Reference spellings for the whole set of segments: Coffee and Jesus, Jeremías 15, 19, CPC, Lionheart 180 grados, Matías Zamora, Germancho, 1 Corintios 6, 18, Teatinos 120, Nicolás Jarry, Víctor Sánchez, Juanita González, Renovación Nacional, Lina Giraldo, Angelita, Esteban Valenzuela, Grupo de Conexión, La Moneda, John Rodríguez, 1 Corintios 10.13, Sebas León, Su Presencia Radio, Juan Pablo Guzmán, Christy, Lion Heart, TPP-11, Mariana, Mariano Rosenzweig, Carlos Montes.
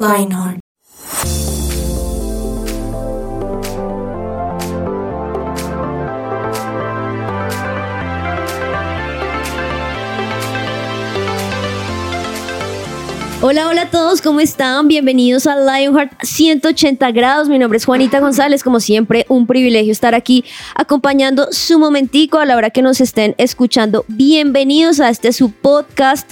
Lionheart. Hola, hola a todos, ¿cómo están? Bienvenidos a Lionheart 180 grados. Mi nombre es Juanita González, como siempre, un privilegio estar aquí acompañando su momentico a la hora que nos estén escuchando. Bienvenidos a este su podcast.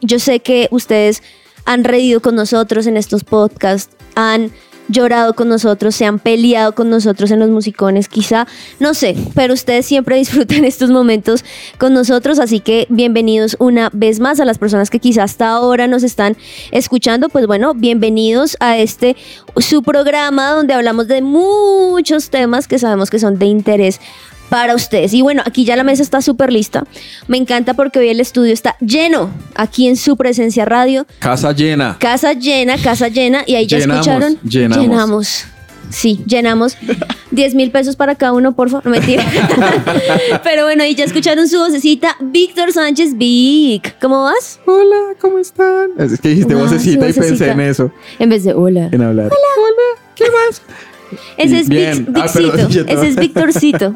Yo sé que ustedes han reído con nosotros en estos podcasts, han llorado con nosotros, se han peleado con nosotros en los musicones, quizá, no sé, pero ustedes siempre disfrutan estos momentos con nosotros, así que bienvenidos una vez más a las personas que quizá hasta ahora nos están escuchando. Pues bueno, bienvenidos a este su programa donde hablamos de muchos temas que sabemos que son de interés para ustedes. Y bueno, aquí ya la mesa está súper lista. Me encanta porque hoy el estudio está lleno, aquí en Su Presencia Radio. Casa llena. Casa llena. Y ahí llenamos, ya escucharon. Llenamos. Sí, llenamos. 10,000 pesos para cada uno, por favor. No, mentira. Pero bueno, ahí ya escucharon su vocecita. Víctor Sánchez, Vic, ¿cómo vas? Hola, ¿cómo están? Es que dijiste vocecita y pensé en eso. En vez de hola. En hablar. Hola. ¿Qué más? Ese es Víctorcito.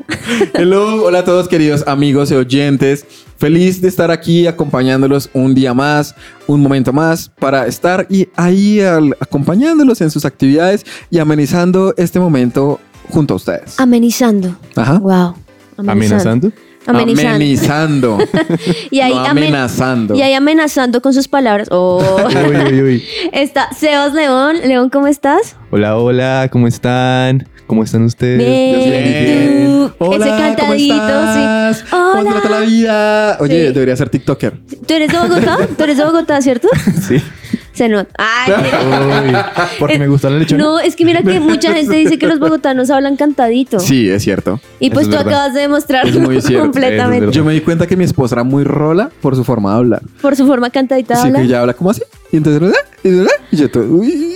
Hello, hola a todos queridos amigos y oyentes. Feliz de estar aquí acompañándolos un día más, un momento más, para estar ahí acompañándolos en sus actividades y amenizando este momento junto a ustedes. Amenizando. Ajá. Wow. Amenizando. Amenizando. Y ahí amenazando con sus palabras. Uy. Está Sebas León. León, ¿cómo estás? Hola, ¿cómo están? ¿Cómo están ustedes? Bien. Hola, ese cantadito, sí. Hola. ¿Cómo la vida? Oye, sí. Debería ser tiktoker. ¿Tú eres de Bogotá, cierto? Sí. Se nota. Ay, porque me gusta la lechona. No, es que mira que mucha gente dice que los bogotanos hablan cantadito. Sí, es cierto. Y pues tú acabas de demostrarlo completamente. Yo me di cuenta que mi esposa era muy rola por su forma de hablar. Por su forma cantadita de hablar. Sí, que ella habla como así. Y entonces, y yo todo, uy.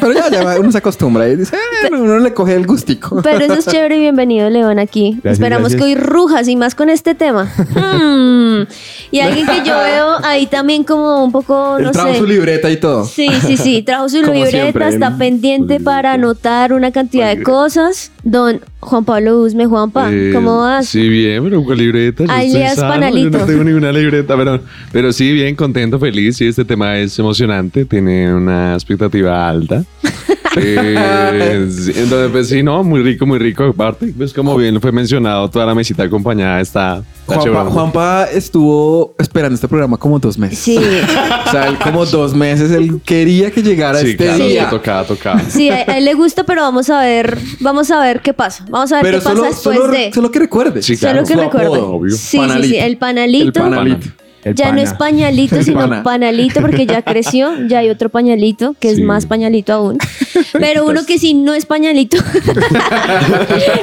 Pero ya uno se acostumbra y dice, uno le coge el gustico. Pero eso es chévere y bienvenido, León, aquí. Gracias, Esperamos que hoy rujas y más con este tema. Y alguien que yo veo ahí también como un poco, no sé. Trajo su libreta y todo. Sí, trajo su como libreta, siempre, está pendiente para anotar una cantidad de cosas. Don Juan Pablo Guzmán, Juanpa, ¿cómo vas? Sí, bien, pero con libreta. Ahí llegas panalito. Yo no tengo ninguna libreta, pero sí, bien, contento, feliz. Sí, este tema es emocionante, tiene una expectativa alta. Entonces, pues sí, no, muy rico. Aparte, pues como bien fue mencionado, toda la mesita acompañada está chévere. Juanpa estuvo esperando este programa como 2 meses. Sí. O sea, él como 2 meses, él quería que llegara día. Tocaba. Sí, a él le gusta, pero vamos a ver qué pasa. Vamos a ver pero qué solo, pasa después solo, de... Solo que recuerde. Sí, claro, solo que recuerde. Obvio. Sí, el panalito. Ya no es pañalito, sino panalito, porque ya creció, ya hay otro pañalito, que es más pañalito aún. Pero uno que sí no es pañalito.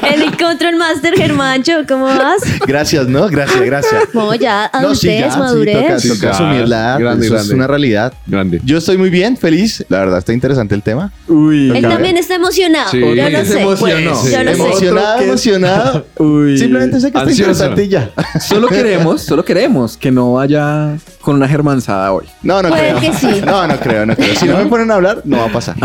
El Control Master Germancho, ¿cómo vas? Gracias, ¿no? Gracias. No, ya, adultez, madurez. Sí, toca asumirla. Grande. Es una realidad. Grande. Yo estoy muy bien, feliz. La verdad, está interesante el tema. Uy. Él también está emocionado. Sí. Yo no sé. Emocionado. Uy. Simplemente sé que está interesante y ya. Solo queremos que no vaya con una germanzada hoy. No creo. Que sí. No creo. Si no me ponen a hablar, no va a pasar.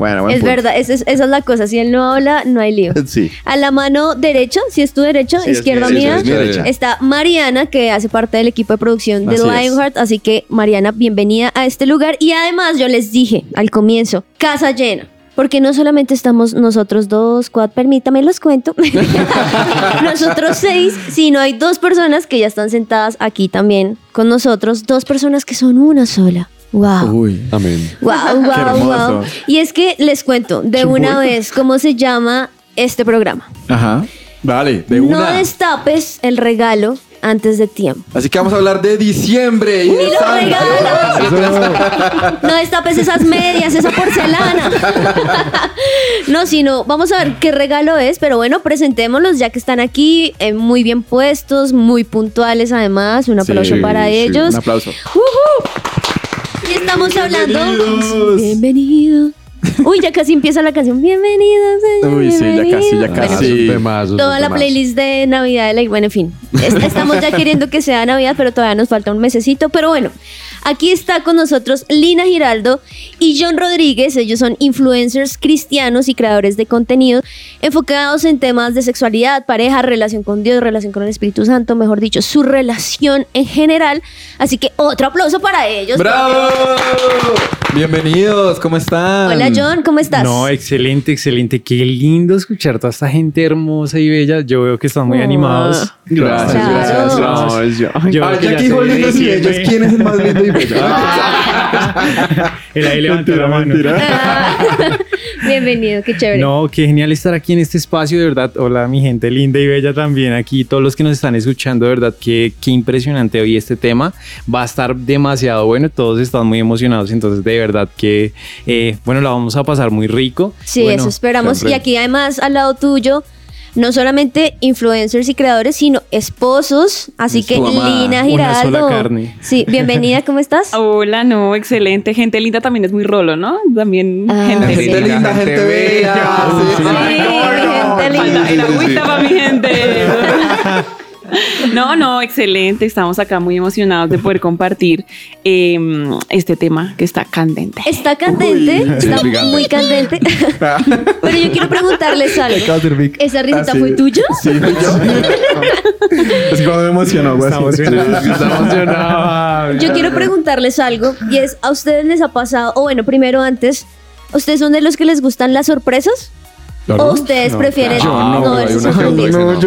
Bueno, es verdad, esa es la cosa. Si él no habla, no hay lío. Sí. A la mano derecha, si es tu derecha, izquierda mía, está Mariana, que hace parte del equipo de producción de Lionheart. Así que, Mariana, bienvenida a este lugar. Y además, yo les dije al comienzo, casa llena. Porque no solamente estamos nosotros 2, permítame los cuento, nosotros 6, sino hay 2 personas que ya están sentadas aquí también con nosotros, 2 personas que son una sola. Wow. Uy, amén. Wow. Y es que les cuento de una vez cómo se llama este programa. Ajá. Vale, de una. No destapes el regalo antes de tiempo. Así que vamos a hablar de diciembre. ¡Y los regalos! No destapes esas medias, esa porcelana. No, sino vamos a ver qué regalo es, pero bueno, presentémoslos ya que están aquí, muy bien puestos, muy puntuales además. Un aplauso para ellos. Un aplauso. Y estamos hablando... Bienvenidos. Uy, ya casi empieza la canción. Bienvenidos. Uy, sí, ya casi. Bueno, toda la playlist de Navidad de la... Bueno, en fin, estamos ya queriendo que sea Navidad, pero todavía nos falta un mesecito. Pero bueno, aquí está con nosotros Lina Giraldo y John Rodríguez. Ellos son influencers cristianos y creadores de contenido enfocados en temas de sexualidad, pareja, relación con Dios, relación con el Espíritu Santo, mejor dicho, su relación en general. Así que otro aplauso para ellos. ¡Bravo! Bienvenidos, ¿cómo están? Hola John, ¿cómo estás? No, excelente, excelente. Qué lindo escuchar toda esta gente hermosa y bella. Yo veo que están muy animados. Gracias. Ya que dijo lindos y bellos, ¿quién es el más lindo y bello? El ahí levantó la mano. Bienvenido, qué chévere. No, qué genial estar aquí en este espacio, de verdad. Hola mi gente linda y bella también aquí. Todos los que nos están escuchando, de verdad, qué impresionante hoy este tema. Va a estar demasiado bueno, todos están muy emocionados, entonces de verdad que la vamos a pasar muy rico. Sí, bueno, eso esperamos. Siempre. Y aquí además al lado tuyo no solamente influencers y creadores, sino esposos. Así que Lina Giraldo. Una sola carne. Sí, bienvenida, ¿cómo estás? Hola, no, excelente. Gente linda también es muy rolo, ¿no? También gente linda, gente bella. Sí, gente linda. El agüita para mi gente. No, excelente. Estamos acá muy emocionados de poder compartir este tema que está candente. Está candente, está muy candente. Pero yo quiero preguntarles algo. ¿Esa risita fue tuya? Sí, fue yo. Es cuando me emocionó. Está emocionado. Yo quiero preguntarles algo y es, ¿a ustedes les ha pasado? O bueno, primero antes, ¿ustedes son de los que les gustan las sorpresas? ¿O ustedes prefieren? Yo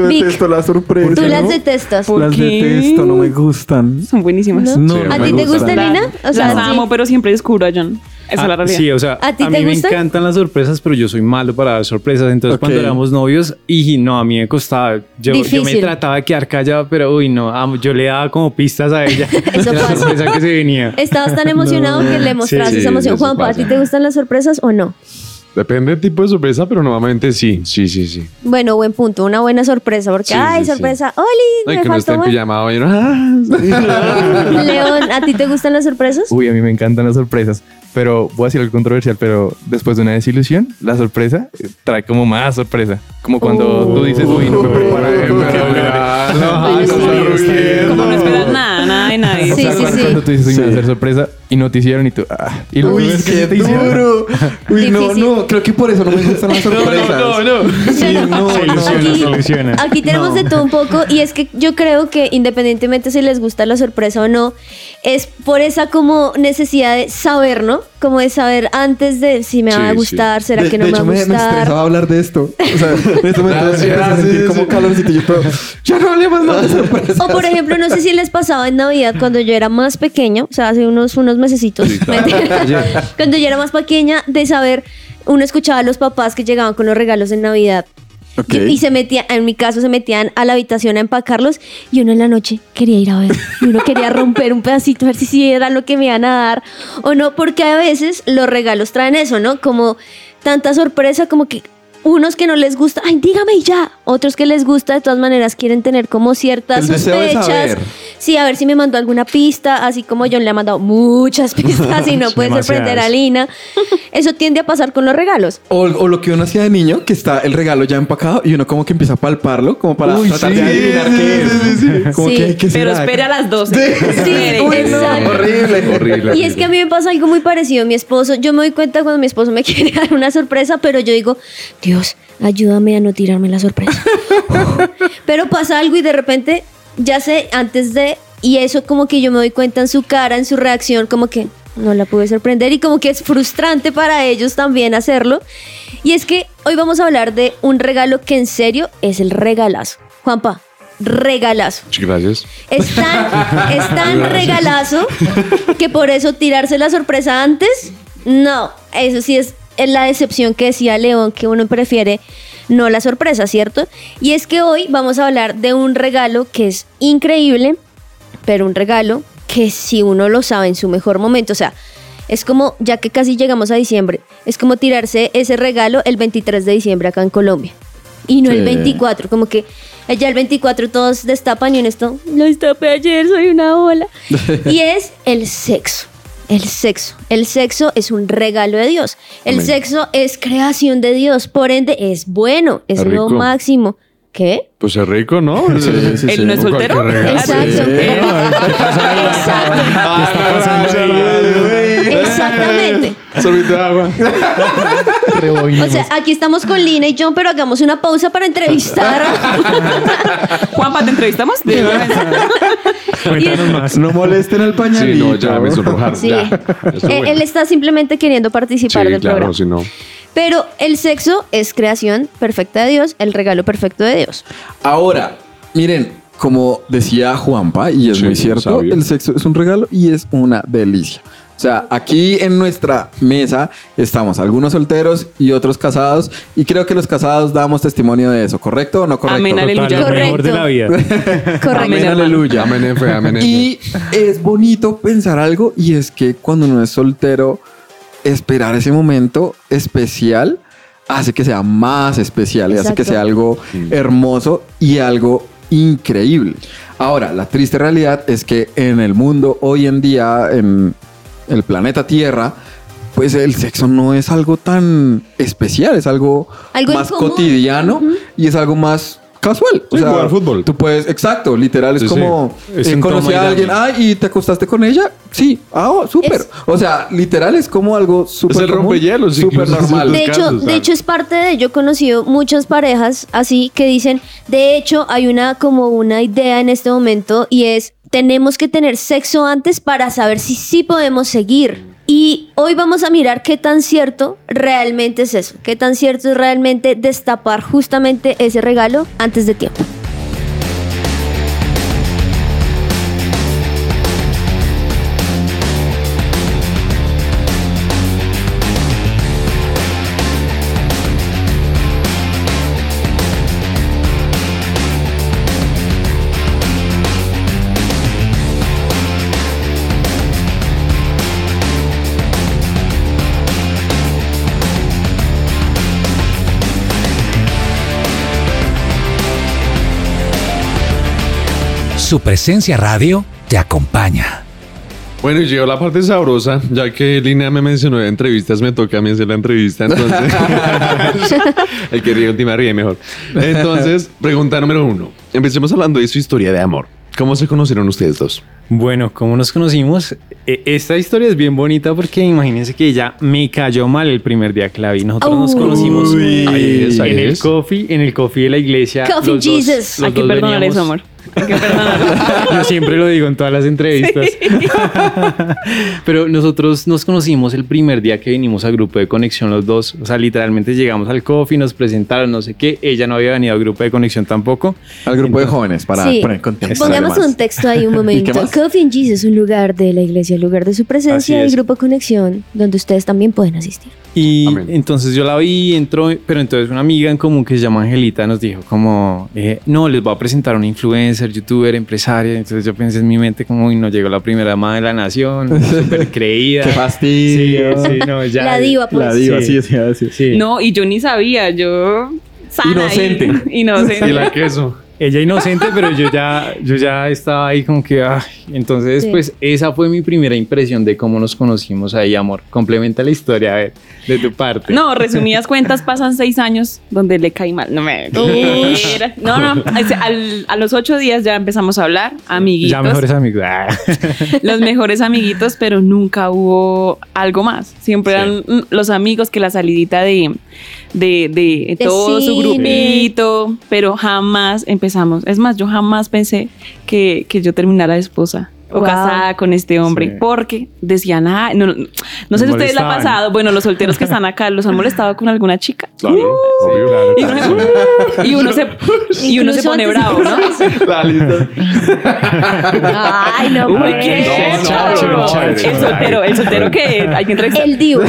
detesto las sorpresas. ¿Tú las detestas? Las detesto, no me gustan. Son buenísimas. ¿A ti te gustan, Lina? Las amo, pero siempre descubro a John. Esa es la realidad. Sí, o sea, a mí me encantan las sorpresas, pero yo soy malo para dar sorpresas. Entonces, cuando éramos novios, a mí me costaba. Yo me trataba de quedar callado, pero yo le daba como pistas a ella. Eso la sorpresa que se venía. Estabas tan emocionado que le mostrabas esa emoción. Juan, ¿a ti te gustan las sorpresas o no? Depende del tipo de sorpresa, pero normalmente sí. Bueno, buen punto, una buena sorpresa, porque sorpresa, ¡Oli! Me faltó en pijama, hoy, León, ¿a ti te gustan las sorpresas? Uy, a mí me encantan las sorpresas, pero voy a decir algo controversial, pero después de una desilusión, la sorpresa trae como más sorpresa, como cuando tú dices, uy, no me preparé, como no esperas nada de nadie. Sí. Cuando tú dices, voy a hacer sorpresa y no te hicieron y tú, uy, qué duro. Uy, no, creo que por eso no me gustan las sorpresas. No. Aquí tenemos de todo un poco, y es que yo creo que independientemente si les gusta la sorpresa o no, es por esa como necesidad de saber, ¿no? Como de saber antes de si me va a gustar, será que no me va a gustar. De hecho, me estresaba hablar de esto. O sea, en este momento me sentir como calorcito. Ya no hablemos más de sorpresas. O por ejemplo, no sé si les pasaba en Navidad cuando yo era más pequeña, o sea, hace unos mesecitos. Cuando yo era más pequeña, de saber, uno escuchaba a los papás que llegaban con los regalos en Navidad. Okay. Y se metían, en mi caso, se metían a la habitación a empacarlos, y uno en la noche quería ir a ver, y uno quería romper un pedacito, a ver si era lo que me iban a dar o no, porque a veces los regalos traen eso, ¿no? Como tanta sorpresa, como que unos que no les gusta, ay, dígame ya. Otros que les gusta, de todas maneras, quieren tener como ciertas sospechas. Sí, a ver si me mandó alguna pista, así como John le ha mandado muchas pistas y no puede sorprender a Lina. Eso tiende a pasar con los regalos. O lo que uno hacía de niño, que está el regalo ya empacado y uno como que empieza a palparlo, como para tratar de adivinar qué es. Pero espera a las 12. Exacto. Horrible. Y es que a mí me pasa algo muy parecido. Mi esposo, yo me doy cuenta cuando mi esposo me quiere dar una sorpresa, pero yo digo, Dios, ayúdame a no tirarme la sorpresa. Pero pasa algo y de repente, ya sé, antes de... Y eso como que yo me doy cuenta en su cara, en su reacción, como que no la pude sorprender, y como que es frustrante para ellos también hacerlo. Y es que hoy vamos a hablar de un regalo que en serio es el regalazo. Juanpa, regalazo. Gracias. Es tan regalazo que por eso tirarse la sorpresa antes... No, eso sí es la decepción que decía León, que uno prefiere no la sorpresa, ¿cierto? Y es que hoy vamos a hablar de un regalo que es increíble, pero un regalo que si uno lo sabe en su mejor momento, o sea, es como, ya que casi llegamos a diciembre, es como tirarse ese regalo el 23 de diciembre acá en Colombia. Y no sí. El 24, como que allá el 24 todos destapan y en esto, lo destapé ayer, soy una bola. Y es el sexo. El sexo es un regalo de Dios. El Amén. Sexo es creación de Dios, por ende es bueno, es lo máximo. ¿Qué? Pues es rico, ¿no? Sí. ¿Él no es soltero? Exacto. Exactamente. O sea, aquí estamos con Lina y John, pero hagamos una pausa para entrevistar. Juanpa, ¿te entrevistamos? Cuéntanos más. No molesten al pañalito. Sí, no, ya me sonrojaron. Sí. Él está simplemente queriendo participar del programa. Sí, claro, si no. Pero el sexo es creación perfecta de Dios, el regalo perfecto de Dios. Ahora, miren, como decía Juanpa, y es muy cierto, sabio. El sexo es un regalo y es una delicia. O sea, aquí en nuestra mesa estamos algunos solteros y otros casados, y creo que los casados damos testimonio de eso, ¿correcto o no correcto? Amén, aleluya. Lo mejor de la vida. Correcto. Amén, aleluya. Amén. Y es bonito pensar algo, y es que cuando uno es soltero, esperar ese momento especial hace que sea más especial. Exacto. Y hace que sea algo hermoso y algo increíble. Ahora, la triste realidad es que en el mundo hoy en día, en el planeta Tierra, pues el sexo no es algo tan especial, es algo más cotidiano. Uh-huh. Y es algo más casual. Sí, o sea, jugar fútbol. Tú puedes, exacto, literal, es sí, como sí. Es conocer a alguien, ¿y te acostaste con ella? Sí, súper. O sea, literal es como algo súper normal. Es el rompehielos, súper normal. De hecho, es parte de ello. He conocido muchas parejas así que dicen, de hecho, hay una idea en este momento y es, tenemos que tener sexo antes para saber si sí podemos seguir. Y hoy vamos a mirar qué tan cierto realmente es eso, qué tan cierto es realmente destapar justamente ese regalo antes de tiempo. Su Presencia Radio te acompaña. Bueno, y llegó la parte sabrosa, ya que Lina me mencionó de entrevistas, me toca a mí hacer la entrevista, entonces... El que ríe última ríe mejor. Entonces, pregunta número 1. Empecemos hablando de su historia de amor. ¿Cómo se conocieron ustedes dos? Bueno, ¿cómo nos conocimos? Esta historia es bien bonita porque imagínense que ella me cayó mal el primer día que la vi. Nosotros nos conocimos en el coffee de la iglesia. Coffee and Jesus. Hay que perdonar eso, amor. Yo siempre lo digo en todas las entrevistas. Sí. Pero nosotros nos conocimos el primer día que vinimos al Grupo de Conexión los dos. O sea, literalmente llegamos al coffee, nos presentaron, no sé qué. Ella no había venido al Grupo de Conexión tampoco. Al Grupo de Jóvenes, para poner contexto. Pongamos un texto ahí un momento. Coffee and Jesus, un lugar de la iglesia, el lugar de su presencia, el Grupo de Conexión, donde ustedes también pueden asistir. Y Amén. Entonces yo la vi, entró, pero entonces una amiga en común que se llama Angelita nos dijo como, no, les voy a presentar una influencer, youtuber, empresaria. Entonces yo pensé en mi mente como, no llegó la primera dama de la nación, súper creída. ¡Qué fastidio! Sí, no, ya, la diva, pues. La diva, sí. No, y yo ni sabía, yo... Inocente. Y la queso. Ella inocente, pero yo ya estaba ahí como que... Ay. Entonces, pues, esa fue mi primera impresión de cómo nos conocimos ahí, amor. Complementa la historia, a ver, de tu parte. No, resumidas cuentas, pasan 6 años donde le caí mal. No, a los 8 días ya empezamos a hablar, amiguitos. Ya mejores amigos. Los mejores amiguitos, pero nunca hubo algo más. Siempre eran los amigos que la salidita de todo su grupito, pero jamás empezamos. Es más, yo jamás pensé que yo terminara esposa o casada con este hombre, porque decían, no sé si ustedes la han pasado, bueno, los solteros que están acá, ¿los han molestado con alguna chica? Obvio, claro, y uno se pone bravo, ¿no? La lista. Ay, no, uy, qué el soltero que hay que entregar. El divo.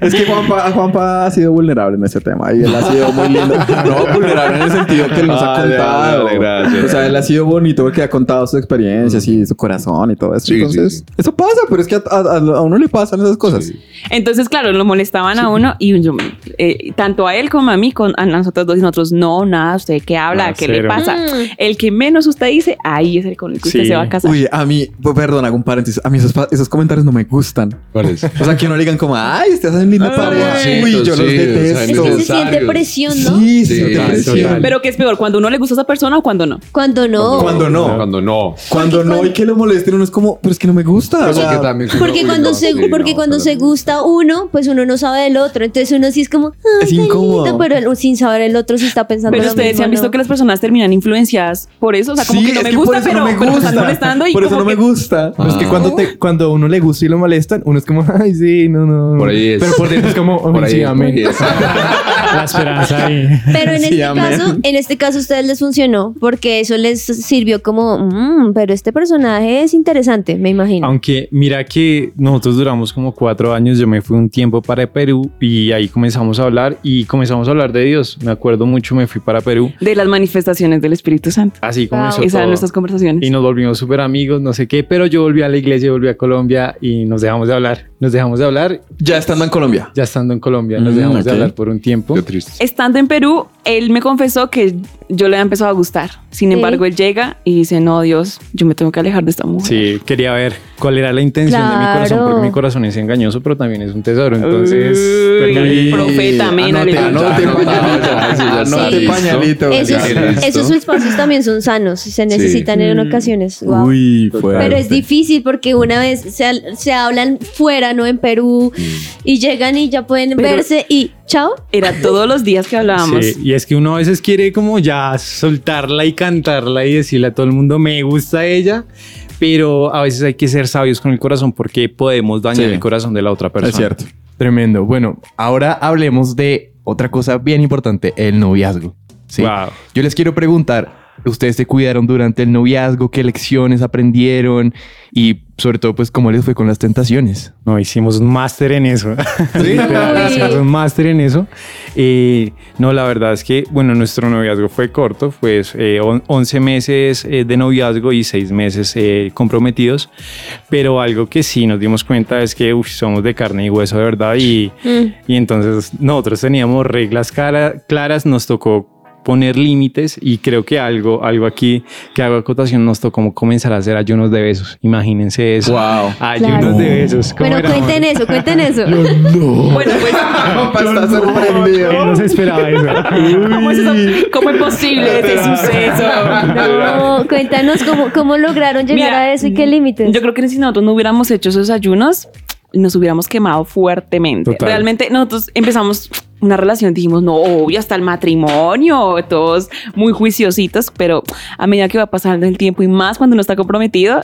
Es que Juanpa ha sido vulnerable en ese tema y él ha sido muy lindo. No, vulnerable en el sentido que él nos ha contado. Gracias. O sea, él ha sido bonito porque ha contado sus experiencias y su corazón y todo eso. Sí, entonces, sí. Eso pasa, pero es que a uno le pasan esas cosas. Sí. Entonces, claro, lo molestaban a uno y yo, tanto a él como a mí, a nosotros dos y nosotros, no, nada, usted qué habla, qué le pasa. El que menos usted dice, ahí es el con el que usted se va a casar. Uy, a mí, perdón, hago un paréntesis, a mí esos comentarios no me gustan. ¿Cuáles? O sea, que no le digan como, ay, ustedes hacen linda pareja. Uy, yo los detesto. Es que se siente presión, ¿no? Sí, se siente presión. Pero ¿qué es peor? ¿Cuando no le gusta a esa persona o cuando no? Cuando no. Cuando no y que lo molesten, uno es como, pero es que no me gusta. Porque cuando se gusta uno, pues uno no sabe del otro. Entonces uno sí es como, es incómodo. Pero sin saber el otro sí está pensando. Pero ustedes han visto que las personas terminan influenciadas por eso. O sea, como que no me gusta, pero me están molestando. Por eso no me gusta. Es que cuando uno le gusta y lo molestan, uno es como, ay, sí, no. Por ahí es. Pero por dentro es como, por ahí es. La esperanza ahí. Pero en este caso a ustedes les funcionó porque eso les sirvió como, pero este personaje es interesante, me imagino. Aunque mira que nosotros duramos como 4 años, yo me fui un tiempo para Perú y ahí comenzamos a hablar de Dios. Me acuerdo mucho, me fui para Perú. De las manifestaciones del Espíritu Santo. Así comenzó todo. Esas nuestras conversaciones. Y nos volvimos súper amigos, no sé qué, pero yo volví a la iglesia, volví a Colombia y nos dejamos de hablar. Ya estando en Colombia, nos dejamos de hablar por un tiempo. Estando en Perú, él me confesó que yo le había empezado a gustar. Sin embargo, él llega y dice, no, Dios, yo me tengo que alejar de esta mujer. Sí, quería ver cuál era la intención de mi corazón, porque mi corazón es engañoso, pero también es un tesoro. Entonces, profeta, amén, aleluya. Anote pañalito. Esos espacios también son sanos, se necesitan en ocasiones. Wow. Uy, pero es difícil porque una vez se hablan fuera, ¿no? En Perú, y llegan y ya pueden verse y chao. Era todos los días que hablábamos. Sí, y es que uno a veces quiere como ya soltarla y cantarla y decirle a todo el mundo me gusta ella, pero a veces hay que ser sabios con el corazón porque podemos dañar el corazón de la otra persona. Es cierto. Tremendo. Bueno, ahora hablemos de otra cosa bien importante, el noviazgo. ¿Sí? Wow. Yo les quiero preguntar, ¿ustedes se cuidaron durante el noviazgo? ¿Qué lecciones aprendieron? Y sobre todo, pues, ¿cómo les fue con las tentaciones? No, hicimos un máster en eso. Sí, hicimos un máster en eso. No, la verdad es que, bueno, nuestro noviazgo fue corto. Pues 11 meses de noviazgo y 6 meses comprometidos. Pero algo que sí nos dimos cuenta es que somos de carne y hueso, de verdad. Y entonces nosotros teníamos reglas claras. Nos tocó poner límites y creo que algo aquí que hago acotación, nos tocó comenzar a hacer ayunos de besos. Imagínense eso. Wow. Ayunos de besos. Bueno, cuenten eso. No. Bueno, pues está sorprendido. Él no se esperaba eso. ¿Cómo es posible este suceso? No, cuéntanos cómo lograron llegar a eso y qué límites. Yo creo que si nosotros no hubiéramos hecho esos ayunos, nos hubiéramos quemado fuertemente. Total. Realmente nosotros empezamos una relación, dijimos, no, y hasta el matrimonio, todos muy juiciositos, pero a medida que va pasando el tiempo y más cuando uno está comprometido,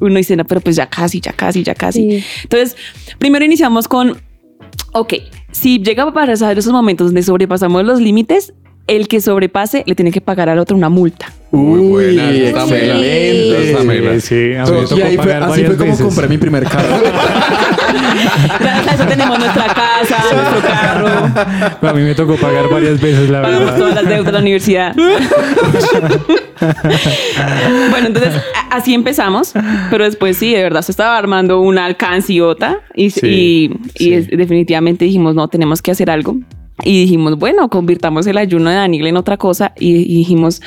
uno dice, no, pero pues ya casi. Sí. Entonces, primero iniciamos con, ok, si llega a pasar esos momentos donde sobrepasamos los límites, el que sobrepase le tiene que pagar al otro una multa. Muy buena, excelente. Sí, así fue como compré mi primer carro. Eso tenemos nuestra casa, nuestro carro. A mí me tocó pagar varias veces, la verdad. Pagamos todas las deudas de la universidad. Bueno, entonces así empezamos, pero después sí, de verdad se estaba armando una alcanciota y definitivamente dijimos, no, tenemos que hacer algo. Y dijimos, bueno, convirtamos el ayuno de Daniel en otra cosa. Y dijimos,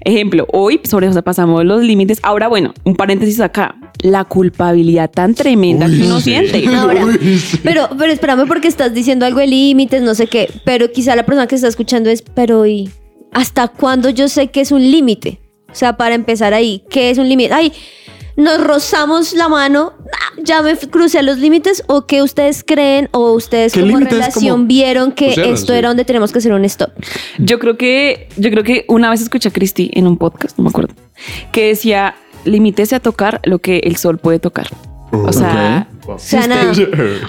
ejemplo, hoy sobrepasamos los límites. Ahora, bueno, un paréntesis acá. La culpabilidad tan tremenda que uno siente. Ahora, pero espérame, porque estás diciendo algo de límites, no sé qué. Pero quizá la persona que está escuchando es, pero ¿y hasta cuándo yo sé que es un límite? O sea, para empezar ahí, ¿qué es un límite? Ay, nos rozamos la mano, ya me crucé los límites, o que ustedes creen o ustedes como relación como vieron que esto era donde tenemos que hacer un stop. Yo creo que una vez escuché a Christy en un podcast, no me acuerdo, que decía, limítese a tocar lo que el sol puede tocar. O sea, okay.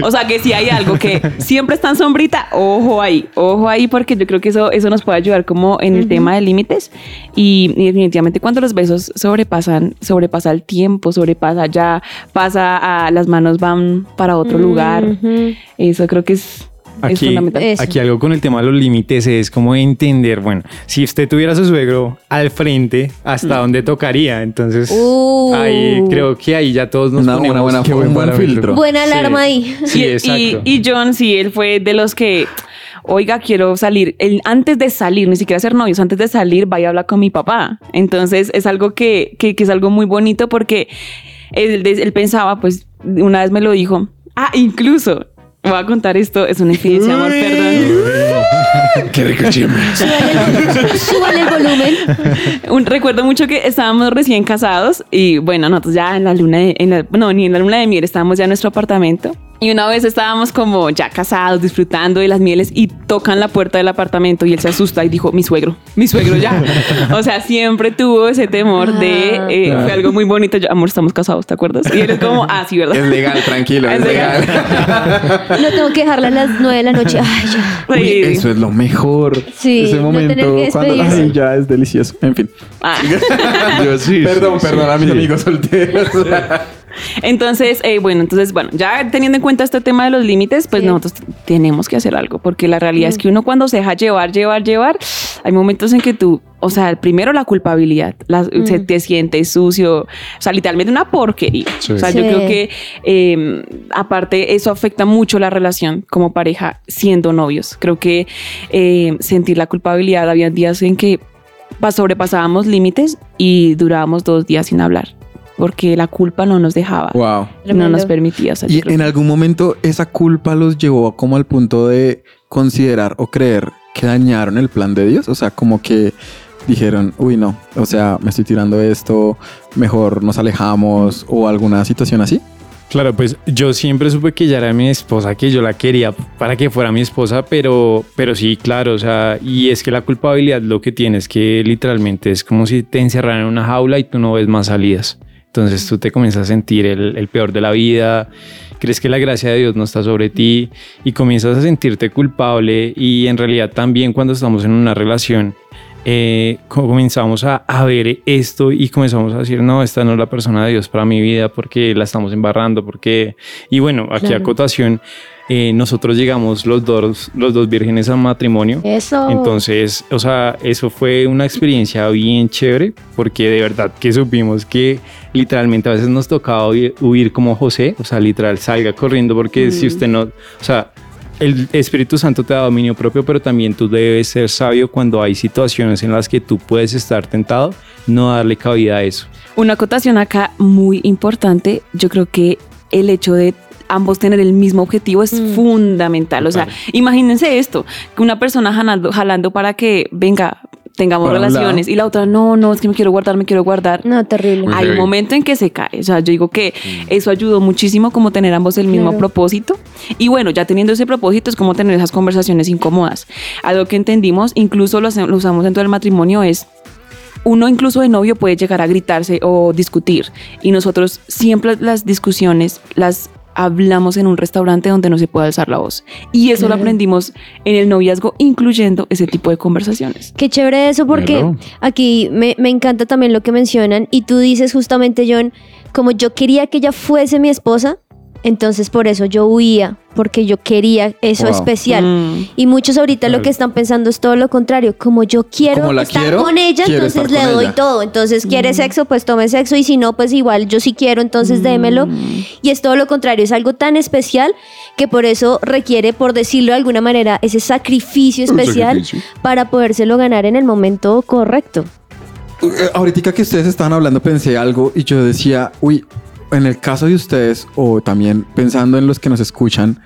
O sea, que si hay algo que siempre está en sombrita, ojo ahí, porque yo creo que eso nos puede ayudar como en el tema de límites y definitivamente cuando los besos sobrepasa el tiempo, pasa a las manos van para otro lugar. Eso creo que es fundamental. Aquí algo con el tema de los límites es como entender, bueno, si usted tuviera a su suegro al frente, ¿hasta dónde tocaría? Entonces, ahí creo que ahí ya todos nos ponemos un buen filtro. Buena alarma ahí. Sí, exacto. Y John, sí, él fue de los que... Oiga, quiero salir. Antes de salir, ni siquiera ser novios, antes de salir, vaya a hablar con mi papá. Entonces, es algo que es algo muy bonito porque él pensaba, pues, una vez me lo dijo. Ah, incluso, voy a contar esto, es una infidencia, amor, perdón. ¡Qué rico chisme! Súbale el volumen. Recuerdo mucho que estábamos recién casados y, bueno, nosotros ya ni en la luna de miel, estábamos ya en nuestro apartamento. Y una vez estábamos como ya casados, disfrutando de las mieles y tocan la puerta del apartamento y él se asusta y dijo, mi suegro ya. O sea, siempre tuvo ese temor de fue algo muy bonito. Yo, amor, estamos casados, ¿te acuerdas? Y él es como, sí, ¿verdad? Es legal, tranquilo, es legal. No tengo que dejarla a las 9 de la noche. Ay, ya. Uy, eso es lo mejor. Sí, ese momento no cuando ya es delicioso. En fin. Perdón, a mis amigos solteros. Entonces, bueno, ya teniendo en cuenta este tema de los límites, pues nosotros tenemos que hacer algo, porque la realidad es que uno cuando se deja llevar, hay momentos en que tú, o sea, primero la culpabilidad, se te sientes sucio, o sea, literalmente una porquería. Sí. O sea, yo creo que aparte eso afecta mucho la relación como pareja siendo novios. Creo que sentir la culpabilidad, había días en que sobrepasábamos límites y durábamos 2 días sin hablar. Porque la culpa no nos dejaba, no nos permitía. O sea, y en algún momento esa culpa los llevó como al punto de considerar o creer que dañaron el plan de Dios. O sea, como que dijeron, uy, no, o sea, me estoy tirando esto, mejor nos alejamos o alguna situación así. Claro, pues yo siempre supe que ella era mi esposa, que yo la quería para que fuera mi esposa, pero sí, claro, o sea, y es que la culpabilidad lo que tienes que literalmente es como si te encerraran en una jaula y tú no ves más salidas. Entonces tú te comienzas a sentir el peor de la vida, crees que la gracia de Dios no está sobre ti y comienzas a sentirte culpable y en realidad también cuando estamos en una relación comenzamos a ver esto y comenzamos a decir no, esta no es la persona de Dios para mi vida porque la estamos embarrando, porque... Y bueno, aquí a acotación... nosotros llegamos los dos vírgenes al matrimonio. Eso. Entonces, o sea, eso fue una experiencia bien chévere porque de verdad que supimos que literalmente a veces nos tocaba huir como José, o sea, literal, salga corriendo porque si usted no, o sea, el Espíritu Santo te da dominio propio, pero también tú debes ser sabio cuando hay situaciones en las que tú puedes estar tentado, no darle cabida a eso. Una acotación acá muy importante, yo creo que el hecho de ambos tener el mismo objetivo es fundamental. O sea, imagínense esto, que una persona jalando para que venga, tengamos relaciones y la otra, no, es que me quiero guardar. No, terrible. Hay un momento en que se cae. O sea, yo digo que eso ayudó muchísimo como tener ambos el mismo propósito. Y bueno, ya teniendo ese propósito es como tener esas conversaciones incómodas. Algo que entendimos, incluso lo usamos dentro del matrimonio es... Uno incluso de novio puede llegar a gritarse o discutir. Y nosotros siempre las discusiones las hablamos en un restaurante donde no se puede alzar la voz. Y eso lo aprendimos en el noviazgo, incluyendo ese tipo de conversaciones. Qué chévere eso, porque aquí me encanta también lo que mencionan. Y tú dices justamente, John, como yo quería que ella fuese mi esposa, entonces por eso yo huía, porque yo quería eso especial. Y muchos ahorita lo que están pensando es todo lo contrario. Como yo quiero estar con ella, entonces le doy todo. Entonces, ¿quiere sexo? Pues tome sexo. Y si no, pues igual yo sí quiero, entonces démelo. Y es todo lo contrario. Es algo tan especial que por eso requiere, por decirlo de alguna manera, ese sacrificio especial para podérselo ganar en el momento correcto. Ahorita que ustedes estaban hablando, pensé algo y yo decía, uy... En el caso de ustedes, o también pensando en los que nos escuchan,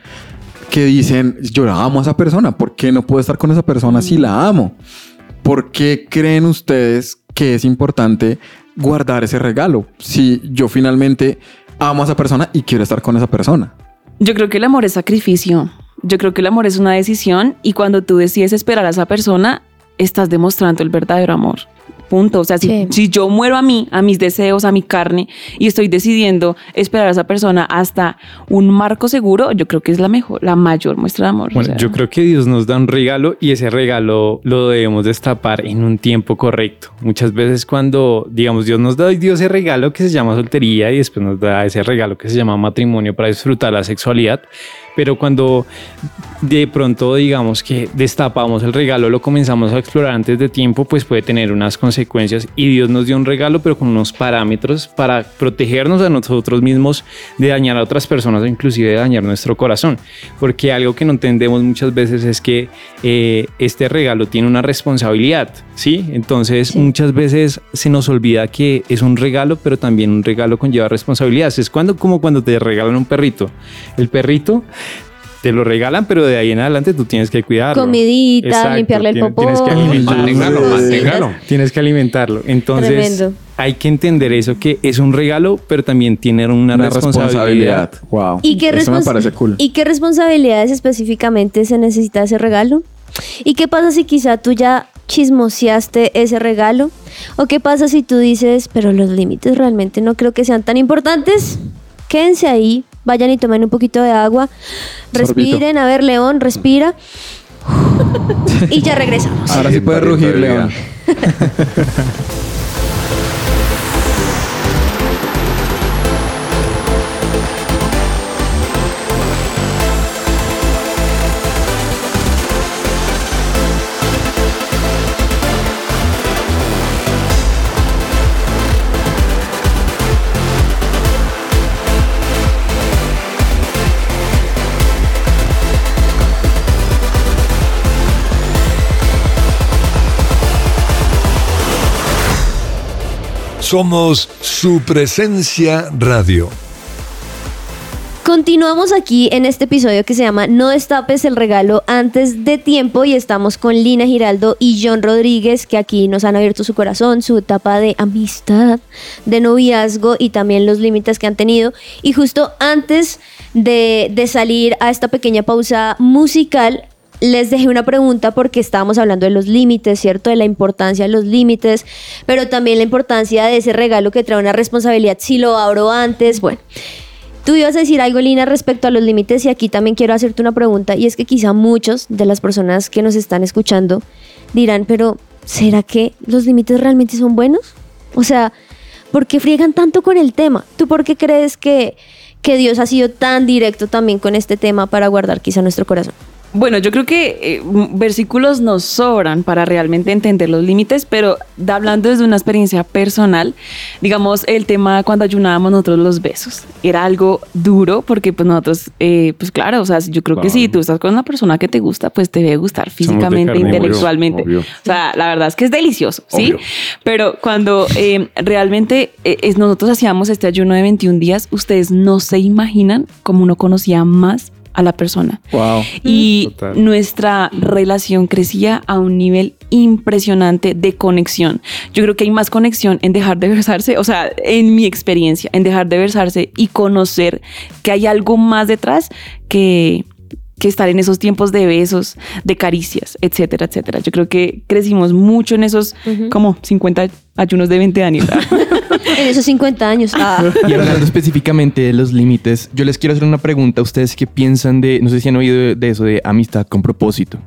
que dicen, yo la amo a esa persona, ¿por qué no puedo estar con esa persona si la amo? ¿Por qué creen ustedes que es importante guardar ese regalo? Si yo finalmente amo a esa persona y quiero estar con esa persona. Yo creo que el amor es sacrificio. Yo creo que el amor es una decisión y cuando tú decides esperar a esa persona, estás demostrando el verdadero amor. punto. O sea, si yo muero a mí, a mis deseos, a mi carne, y estoy decidiendo esperar a esa persona hasta un marco seguro, yo creo que es la mayor muestra de amor. Bueno, o sea, yo creo que Dios nos da un regalo y ese regalo lo debemos destapar en un tiempo correcto. Muchas veces cuando, digamos, Dios nos da ese regalo que se llama soltería y después nos da ese regalo que se llama matrimonio para disfrutar la sexualidad, pero cuando de pronto digamos que destapamos el regalo, lo comenzamos a explorar antes de tiempo, pues puede tener unas consecuencias. Y Dios nos dio un regalo pero con unos parámetros para protegernos a nosotros mismos de dañar a otras personas o inclusive de dañar nuestro corazón, porque algo que no entendemos muchas veces es que este regalo tiene una responsabilidad, ¿sí? Entonces muchas veces se nos olvida que es un regalo, pero también un regalo conlleva responsabilidades. Es como cuando te regalan un perrito. El perrito te lo regalan, pero de ahí en adelante tú tienes que cuidarlo. Comidita, exacto, limpiarle el popó. Tienes que alimentarlo. Manténgalo. Tienes que alimentarlo. Entonces, tremendo. Hay que entender eso, que es un regalo, pero también tiene una responsabilidad. Wow. Eso me parece cool. ¿Y qué responsabilidades específicamente se necesita ese regalo? ¿Y qué pasa si quizá tú ya chismoseaste ese regalo? ¿O qué pasa si tú dices, pero los límites realmente no creo que sean tan importantes? Quédense ahí, vayan y tomen un poquito de agua, respiren, sorbito. A ver, León, respira. Y ya regresamos. Ahora sí puede rugir, León. Somos Su Presencia Radio. Continuamos aquí en este episodio que se llama No destapes el regalo antes de tiempo y estamos con Lina Giraldo y John Rodríguez, que aquí nos han abierto su corazón, su etapa de amistad, de noviazgo y también los límites que han tenido. Y justo antes de salir a esta pequeña pausa musical, les dejé una pregunta porque estábamos hablando de los límites, ¿cierto? De la importancia de los límites, pero también la importancia de ese regalo que trae una responsabilidad si lo abro antes. Bueno, tú ibas a decir algo, Lina, respecto a los límites, y aquí también quiero hacerte una pregunta, y es que quizá muchos de las personas que nos están escuchando dirán, pero ¿será que los límites realmente son buenos? O sea, ¿por qué friegan tanto con el tema? ¿Tú por qué crees que Dios ha sido tan directo también con este tema para guardar quizá nuestro corazón? Bueno, yo creo que versículos nos sobran para realmente entender los límites, pero hablando desde una experiencia personal, digamos, el tema cuando ayunábamos nosotros los besos, era algo duro porque pues nosotros, pues claro, o sea, yo creo que si tú estás con una persona que te gusta, pues te debe gustar físicamente, carne, intelectualmente, obvio. O sea, la verdad es que es delicioso, ¿sí? Obvio. Pero cuando realmente nosotros hacíamos este ayuno de 21 días, ustedes no se imaginan cómo uno conocía más a la persona. Wow. Y total. Nuestra relación crecía a un nivel impresionante de conexión. Yo creo que hay más conexión en dejar de besarse, o sea, en mi experiencia, en dejar de besarse y conocer que hay algo más detrás que estar en esos tiempos de besos, de caricias, etcétera, etcétera. Yo creo que crecimos mucho en esos como 50 ayunos de 20 años. En esos 50 años. Y hablando específicamente de los límites, yo les quiero hacer una pregunta. ¿Ustedes qué piensan no sé si han oído de eso, de amistad con propósito?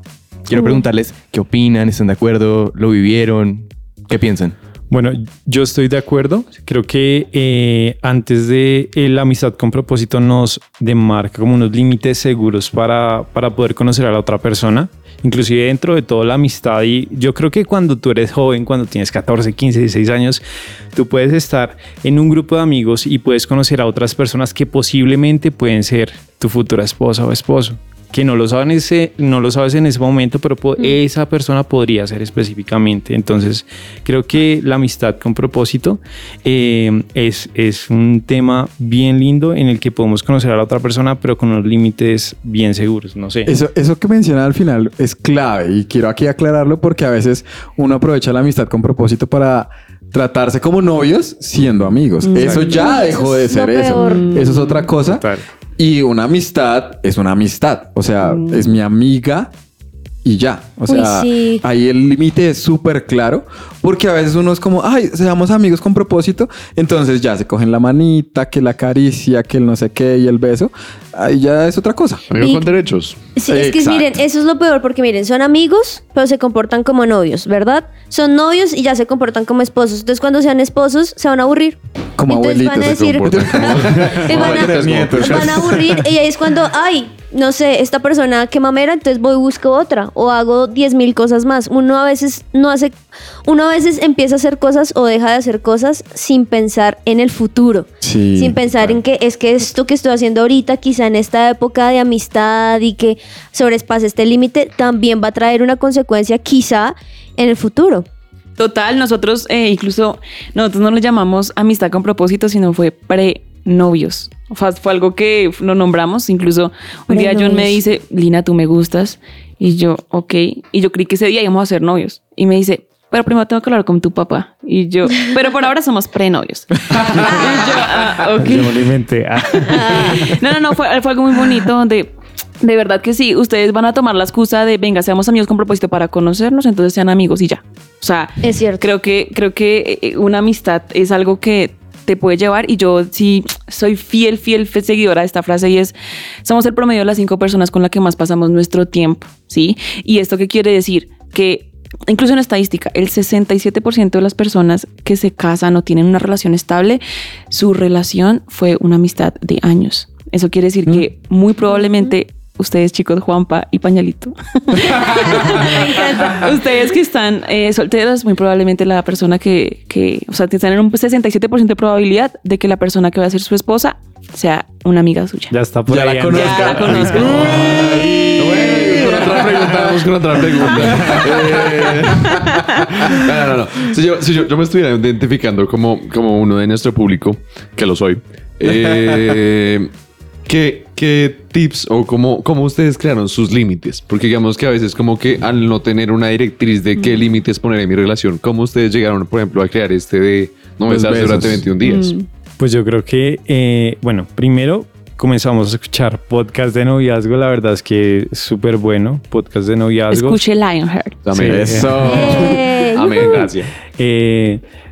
Quiero preguntarles qué opinan, están de acuerdo, lo vivieron, ¿qué piensan? Bueno, yo estoy de acuerdo. Creo que antes de la amistad con propósito nos demarca como unos límites seguros para poder conocer a la otra persona. Inclusive dentro de toda la amistad, y yo creo que cuando tú eres joven, cuando tienes 14, 15, 16 años, tú puedes estar en un grupo de amigos y puedes conocer a otras personas que posiblemente pueden ser tu futura esposa o esposo, que no lo sabes en ese momento, pero esa persona podría ser específicamente. Entonces creo que la amistad con propósito es un tema bien lindo en el que podemos conocer a la otra persona, pero con unos límites bien seguros, no sé. Eso que mencionas al final es clave y quiero aquí aclararlo porque a veces uno aprovecha la amistad con propósito para tratarse como novios siendo amigos. Eso ya dejó de ser eso. Eso es otra cosa. Total. Y una amistad es una amistad. O sea, es mi amiga y ya. O sea, uy, sí, ahí el límite es súper claro, porque a veces uno es como, ay, seamos amigos con propósito, entonces ya se cogen la manita, que la caricia, que el no sé qué y el beso, ahí ya es otra cosa. Amigos con derechos. Sí, exacto. Es que miren, eso es lo peor, porque miren, son amigos, pero se comportan como novios, ¿verdad? Son novios y ya se comportan como esposos, entonces cuando sean esposos se van a aburrir. Como entonces abuelitos van a decir, van a aburrir, y ahí es cuando, ay, no sé, esta persona qué mamera, entonces voy y busco otra o hago 10,000 cosas más. Uno a veces empieza a hacer cosas o deja de hacer cosas sin pensar en el futuro, sí, sin pensar en que es que esto que estoy haciendo ahorita, quizá en esta época de amistad y que sobrepase este límite, también va a traer una consecuencia quizá en el futuro. Total, nosotros incluso no lo llamamos amistad con propósito, sino fue pre-novios. Fue algo que no nombramos, incluso un día John me dice, Lina, tú me gustas, y yo, ok, y yo creí que ese día íbamos a ser novios, y me dice, pero primero tengo que hablar con tu papá, y yo, pero por ahora somos prenovios. Y yo, okay. Yo lo inventé. Fue algo muy bonito, donde de verdad que sí, ustedes van a tomar la excusa de, venga, seamos amigos con propósito para conocernos, entonces sean amigos y ya. O sea, es cierto. Creo que una amistad es algo que te puede llevar, y yo sí soy fiel seguidora de esta frase, y es, somos el promedio de las 5 personas con las que más pasamos nuestro tiempo, ¿sí? ¿Y esto qué quiere decir? Que incluso en estadística, el 67% de las personas que se casan o tienen una relación estable, su relación fue una amistad de años. Eso quiere decir que muy probablemente ustedes, chicos, Juanpa y Pañalito, ustedes que están solteros, muy probablemente la persona que están en un 67% de probabilidad de que la persona que va a ser su esposa sea una amiga suya. Ya está por ahí. Ya la conozco. Vamos con otra pregunta. No. Si yo me estuviera identificando como uno de nuestro público, que lo soy, ¿Qué tips o cómo ustedes crearon sus límites? Porque digamos que a veces como que al no tener una directriz de qué límites poner en mi relación, ¿cómo ustedes llegaron, por ejemplo, a crear este de no besarse durante 21 días? Pues yo creo que, primero comenzamos a escuchar podcast de noviazgo. La verdad es que es súper bueno, podcast de noviazgo. Escuché Lionheart. Amén. Sí. Eso. Amén, gracias.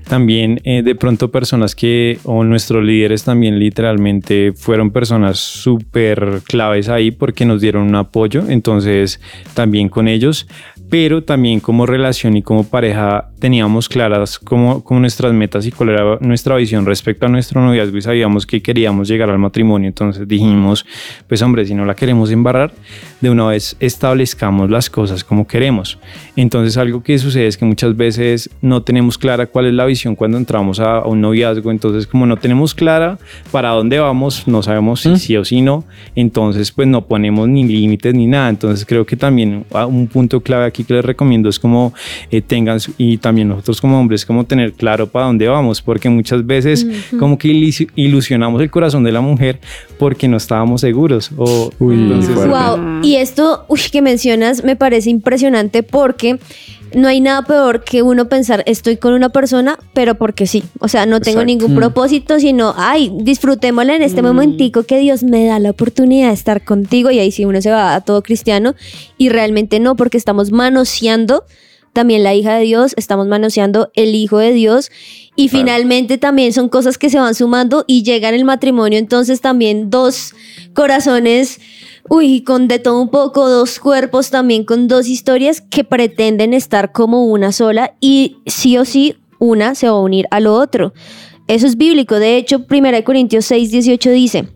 También de pronto personas que, o nuestros líderes también literalmente fueron personas súper claves ahí porque nos dieron un apoyo, entonces también con ellos, pero también como relación y como pareja teníamos claras como nuestras metas y cuál era nuestra visión respecto a nuestro noviazgo, y sabíamos que queríamos llegar al matrimonio, entonces dijimos, pues hombre, si no la queremos embarrar, de una vez establezcamos las cosas como queremos. Entonces algo que sucede es que muchas veces no tenemos clara cuál es la visión cuando entramos a un noviazgo, entonces como no tenemos clara para dónde vamos, no sabemos si sí o si no, entonces pues no ponemos ni límites ni nada. Entonces creo que también un punto clave aquí que les recomiendo es como tengan, y también nosotros como hombres, como tener claro para dónde vamos, porque muchas veces como que ilusionamos el corazón de la mujer porque no estábamos seguros. Y esto que mencionas me parece impresionante, porque no hay nada peor que uno pensar, estoy con una persona, pero porque sí. O sea, no tengo ningún propósito, sino, disfrutémosla en este momentico que Dios me da la oportunidad de estar contigo. Y ahí sí uno se va a todo cristiano. Y realmente no, porque estamos manoseando también la hija de Dios, estamos manoseando el hijo de Dios. Y finalmente también son cosas que se van sumando y llegan el matrimonio. Entonces también 2 corazones... con de todo un poco, 2 cuerpos también, con 2 historias que pretenden estar como una sola, y sí o sí una se va a unir a lo otro. Eso es bíblico. De hecho, 1 Corintios 6, 18 dice,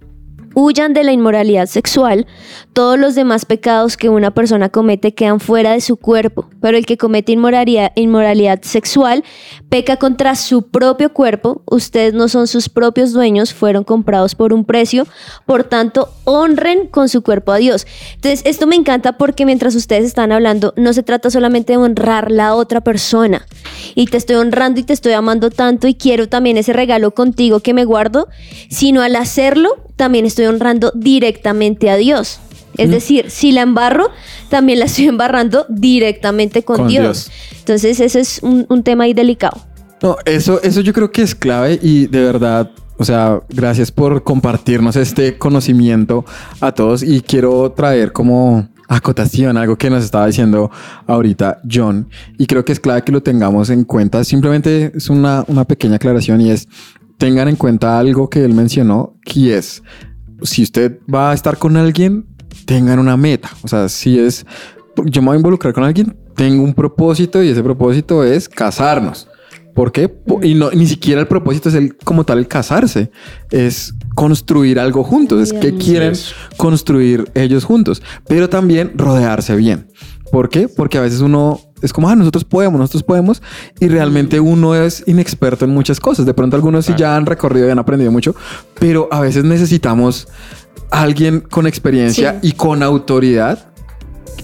huyan de la inmoralidad sexual, todos los demás pecados que una persona comete quedan fuera de su cuerpo, pero el que comete inmoralidad sexual peca contra su propio cuerpo, ustedes no son sus propios dueños, fueron comprados por un precio, por tanto honren con su cuerpo a Dios. Entonces esto me encanta, porque mientras ustedes están hablando, no se trata solamente de honrar la otra persona, y te estoy honrando y te estoy amando tanto y quiero también ese regalo contigo que me guardo, sino al hacerlo también estoy honrando directamente a Dios. Es decir, si la embarro, también la estoy embarrando directamente con Dios. Entonces ese es un tema ahí delicado. No, eso yo creo que es clave, y de verdad, o sea, gracias por compartirnos este conocimiento a todos, y quiero traer como acotación, algo que nos estaba diciendo ahorita John, y creo que es clave que lo tengamos en cuenta. Simplemente es una pequeña aclaración, y es, tengan en cuenta algo que él mencionó, que es, si usted va a estar con alguien, tengan una meta. O sea, si es, yo me voy a involucrar con alguien, tengo un propósito, y ese propósito es casarnos. ¿Por qué? Y no, ni siquiera el propósito es el, como tal, el casarse. Es construir algo juntos. Es que quieren construir ellos juntos. Pero también rodearse bien. ¿Por qué? Porque a veces uno es como, nosotros podemos. Y realmente uno es inexperto en muchas cosas. De pronto algunos sí ya han recorrido y han aprendido mucho. Pero a veces necesitamos a alguien con experiencia y con autoridad.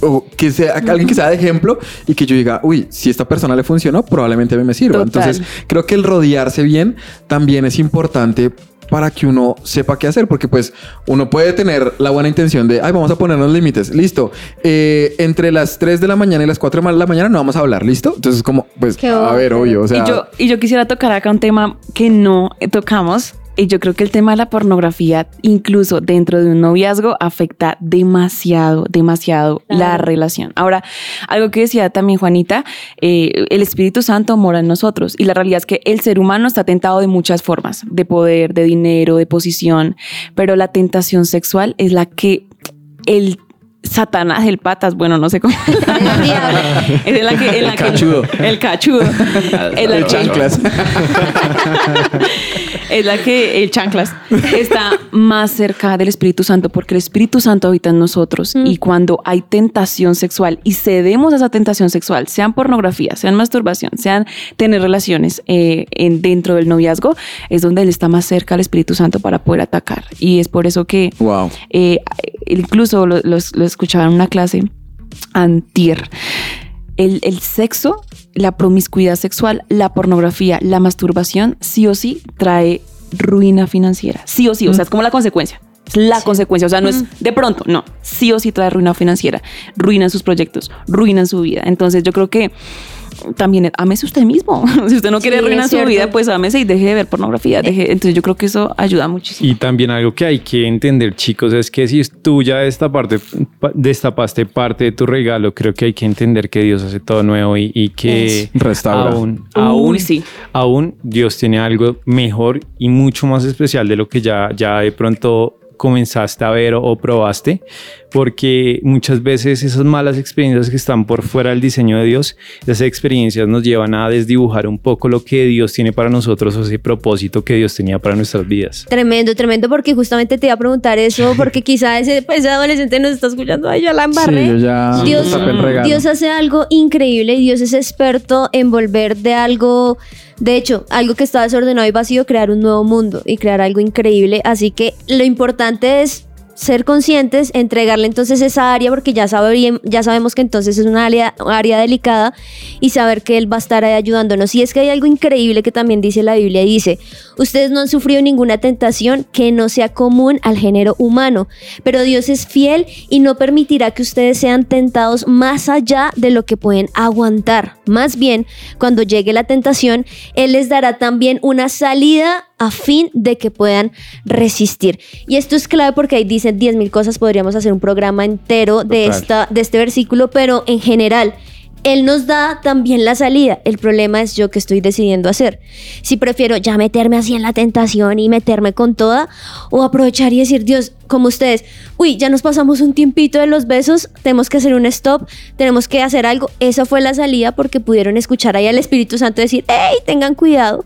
O que sea alguien que sea de ejemplo y que yo diga, uy, si esta persona le funcionó, probablemente a mí me sirva. Total. Entonces, creo que el rodearse bien también es importante para que uno sepa qué hacer, porque pues uno puede tener la buena intención de, ay, vamos a ponernos límites, listo, entre las 3 de la mañana y las 4 de la mañana no vamos a hablar, listo. Entonces, como, pues, a ver, obvio, o sea... Y yo quisiera tocar acá un tema que no tocamos. Yo creo que el tema de la pornografía, incluso dentro de un noviazgo, afecta demasiado la relación. Ahora, algo que decía también Juanita, el Espíritu Santo mora en nosotros, y la realidad es que el ser humano está tentado de muchas formas, de poder, de dinero, de posición, pero la tentación sexual es la que el Satanás, el patas, bueno, no sé cómo. Es el cachudo. El cachudo. El chanclas. Es la que el chanclas está más cerca del Espíritu Santo, porque el Espíritu Santo habita en nosotros. Y cuando hay tentación sexual y cedemos a esa tentación sexual, sean pornografía, sean masturbación, sean tener relaciones dentro del noviazgo, es donde él está más cerca al Espíritu Santo para poder atacar. Y es por eso que incluso los escuchaba en una clase antier. El sexo, la promiscuidad sexual, la pornografía, la masturbación, sí o sí trae ruina financiera. Sí o sí, o sea, es como la consecuencia. Es la consecuencia, o sea, no es de pronto, no. Sí o sí trae ruina financiera, ruina en sus proyectos, ruina en su vida. Entonces yo creo que también ámese usted mismo. Si usted no quiere arruinar su vida, pues ámese y deje de ver pornografía. Entonces yo creo que eso ayuda muchísimo. Y también algo que hay que entender, chicos, es que si tú ya destapaste parte de tu regalo, creo que hay que entender que Dios hace todo nuevo y que restaura. Aún Dios tiene algo mejor y mucho más especial de lo que ya de pronto comenzaste a ver o probaste, porque muchas veces esas malas experiencias que están por fuera del diseño de Dios, esas experiencias nos llevan a desdibujar un poco lo que Dios tiene para nosotros, o ese propósito que Dios tenía para nuestras vidas. Tremendo, porque justamente te iba a preguntar eso, porque quizá ese adolescente nos está escuchando, ay, yo la embarré. Sí, yo ya Dios hace algo increíble, y Dios es experto en volver de algo, de hecho, algo que está desordenado y vacío, crear un nuevo mundo y crear algo increíble. Así que lo importante es ser conscientes, entregarle entonces esa área, porque ya sabemos que entonces es una área delicada, y saber que Él va a estar ahí ayudándonos. Y es que hay algo increíble que también dice la Biblia, y dice, ustedes no han sufrido ninguna tentación que no sea común al género humano, pero Dios es fiel y no permitirá que ustedes sean tentados más allá de lo que pueden aguantar. Más bien, cuando llegue la tentación, Él les dará también una salida a fin de que puedan resistir. Y esto es clave, porque ahí dicen 10.000 cosas, podríamos hacer un programa entero de este versículo, pero en general, Él nos da también la salida. El problema es yo que estoy decidiendo hacer. Si prefiero ya meterme así en la tentación y meterme con toda, o aprovechar y decir, Dios, como ustedes, uy, ya nos pasamos un tiempito de los besos, tenemos que hacer un stop, tenemos que hacer algo. Esa fue la salida, porque pudieron escuchar ahí al Espíritu Santo decir, ¡ey, tengan cuidado!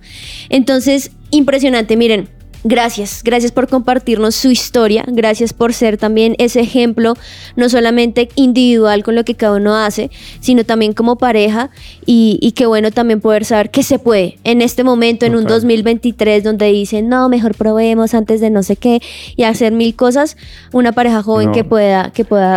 Entonces, impresionante, miren. Gracias por compartirnos su historia, gracias por ser también ese ejemplo, no solamente individual con lo que cada uno hace, sino también como pareja, y qué bueno también poder saber que se puede en este momento, en un 2023 donde dicen, no, mejor probemos antes de no sé qué y hacer 1000 cosas, una pareja joven que pueda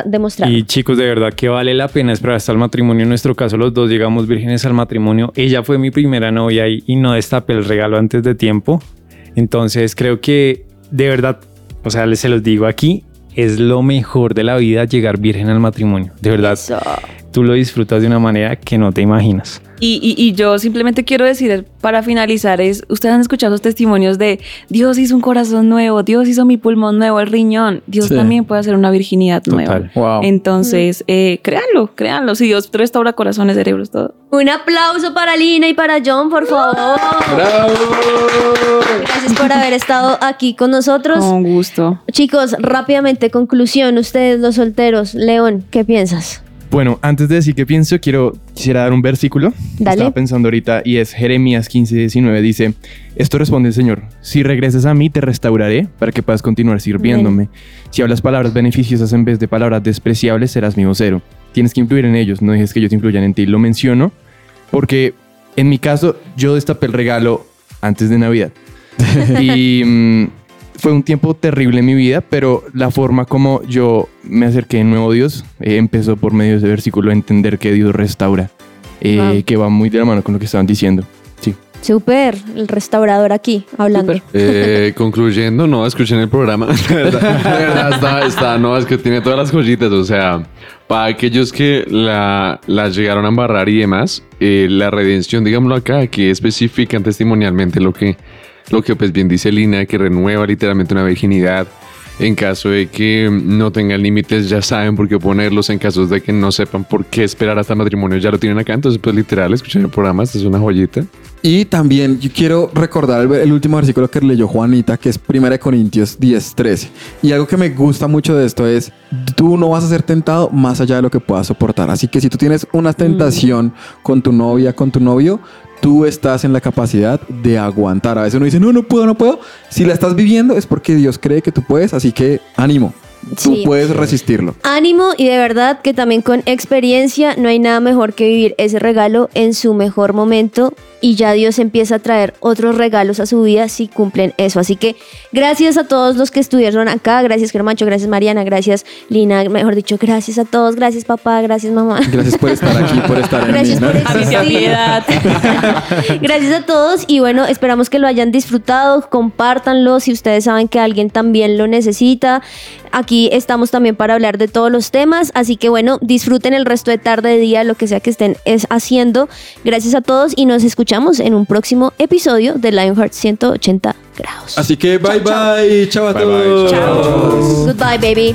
demostrar. Y chicos, de verdad que vale la pena esperar hasta el matrimonio. En nuestro caso, los dos llegamos vírgenes al matrimonio. Ella fue mi primera novia y no destapé el regalo antes de tiempo. Entonces creo que de verdad, o sea, se los digo aquí, es lo mejor de la vida llegar virgen al matrimonio. De verdad, tú lo disfrutas de una manera que no te imaginas. Y yo simplemente quiero decir, para finalizar, es, ustedes han escuchado los testimonios de Dios hizo un corazón nuevo, Dios hizo mi pulmón nuevo, el riñón, Dios sí. también puede hacer una virginidad nueva. Wow. Entonces, créanlo, si Dios restaura corazones, cerebros, todo. Un aplauso para Lina y para John, por favor. ¡Bravo! Gracias por haber estado aquí con nosotros. Con gusto. Chicos, rápidamente, conclusión, ustedes los solteros, León, ¿qué piensas? Bueno, antes de decir qué pienso, quisiera dar un versículo. Dale. Estaba pensando ahorita y es Jeremías 15, 19. Dice, esto responde el Señor. Si regresas a mí, te restauraré para que puedas continuar sirviéndome. Bien. Si hablas palabras beneficiosas en vez de palabras despreciables, serás mi vocero. Tienes que influir en ellos. No dejes que ellos influyan en ti. Lo menciono porque en mi caso, yo destapé el regalo antes de Navidad. Y... fue un tiempo terrible en mi vida, pero la forma como yo me acerqué de nuevo a Dios empezó por medio de ese versículo a entender que Dios restaura, wow. que va muy de la mano con lo que estaban diciendo. Sí. Súper, el restaurador aquí, hablando. Concluyendo, no, escuchen el programa. De verdad está, no, es que tiene todas las joyitas, o sea, para aquellos que la llegaron a embarrar y demás, la redención, digámoslo acá, que especifican testimonialmente lo que pues bien dice Lina, que renueva literalmente una virginidad. En caso de que no tengan límites, ya saben por qué ponerlos. En caso de que no sepan por qué esperar hasta matrimonio, ya lo tienen acá. Entonces, pues literal, escuchen el programa, esta es una joyita. Y también yo quiero recordar el último versículo que leyó Juanita, que es 1 Corintios 10.13. Y algo que me gusta mucho de esto es, tú no vas a ser tentado más allá de lo que puedas soportar. Así que si tú tienes una tentación con tu novia, con tu novio, tú estás en la capacidad de aguantar. A veces uno dice, no puedo. Si la estás viviendo es porque Dios cree que tú puedes, así que ánimo. Tú puedes resistirlo. Ánimo, y de verdad que también con experiencia no hay nada mejor que vivir ese regalo en su mejor momento, y ya Dios empieza a traer otros regalos a su vida si cumplen eso. Así que gracias a todos los que estuvieron acá. Gracias Germancho, gracias Mariana, gracias Lina, mejor dicho, gracias a todos. Gracias papá, gracias mamá. Gracias por estar aquí, por estar en gracias mí, por existir. Gracias a todos, y bueno, esperamos que lo hayan disfrutado. Compártanlo si ustedes saben que alguien también lo necesita. Aquí estamos también para hablar de todos los temas, así que bueno, disfruten el resto de tarde, de día, lo que sea que estén haciendo. Gracias a todos y nos escuchamos en un próximo episodio de Lionheart 180 grados. Así que bye bye, chao a todos. Chao. Goodbye baby.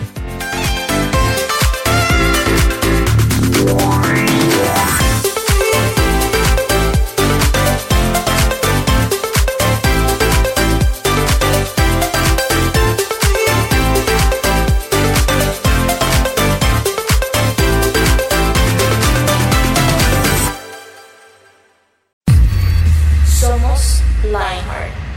Somos Lionheart.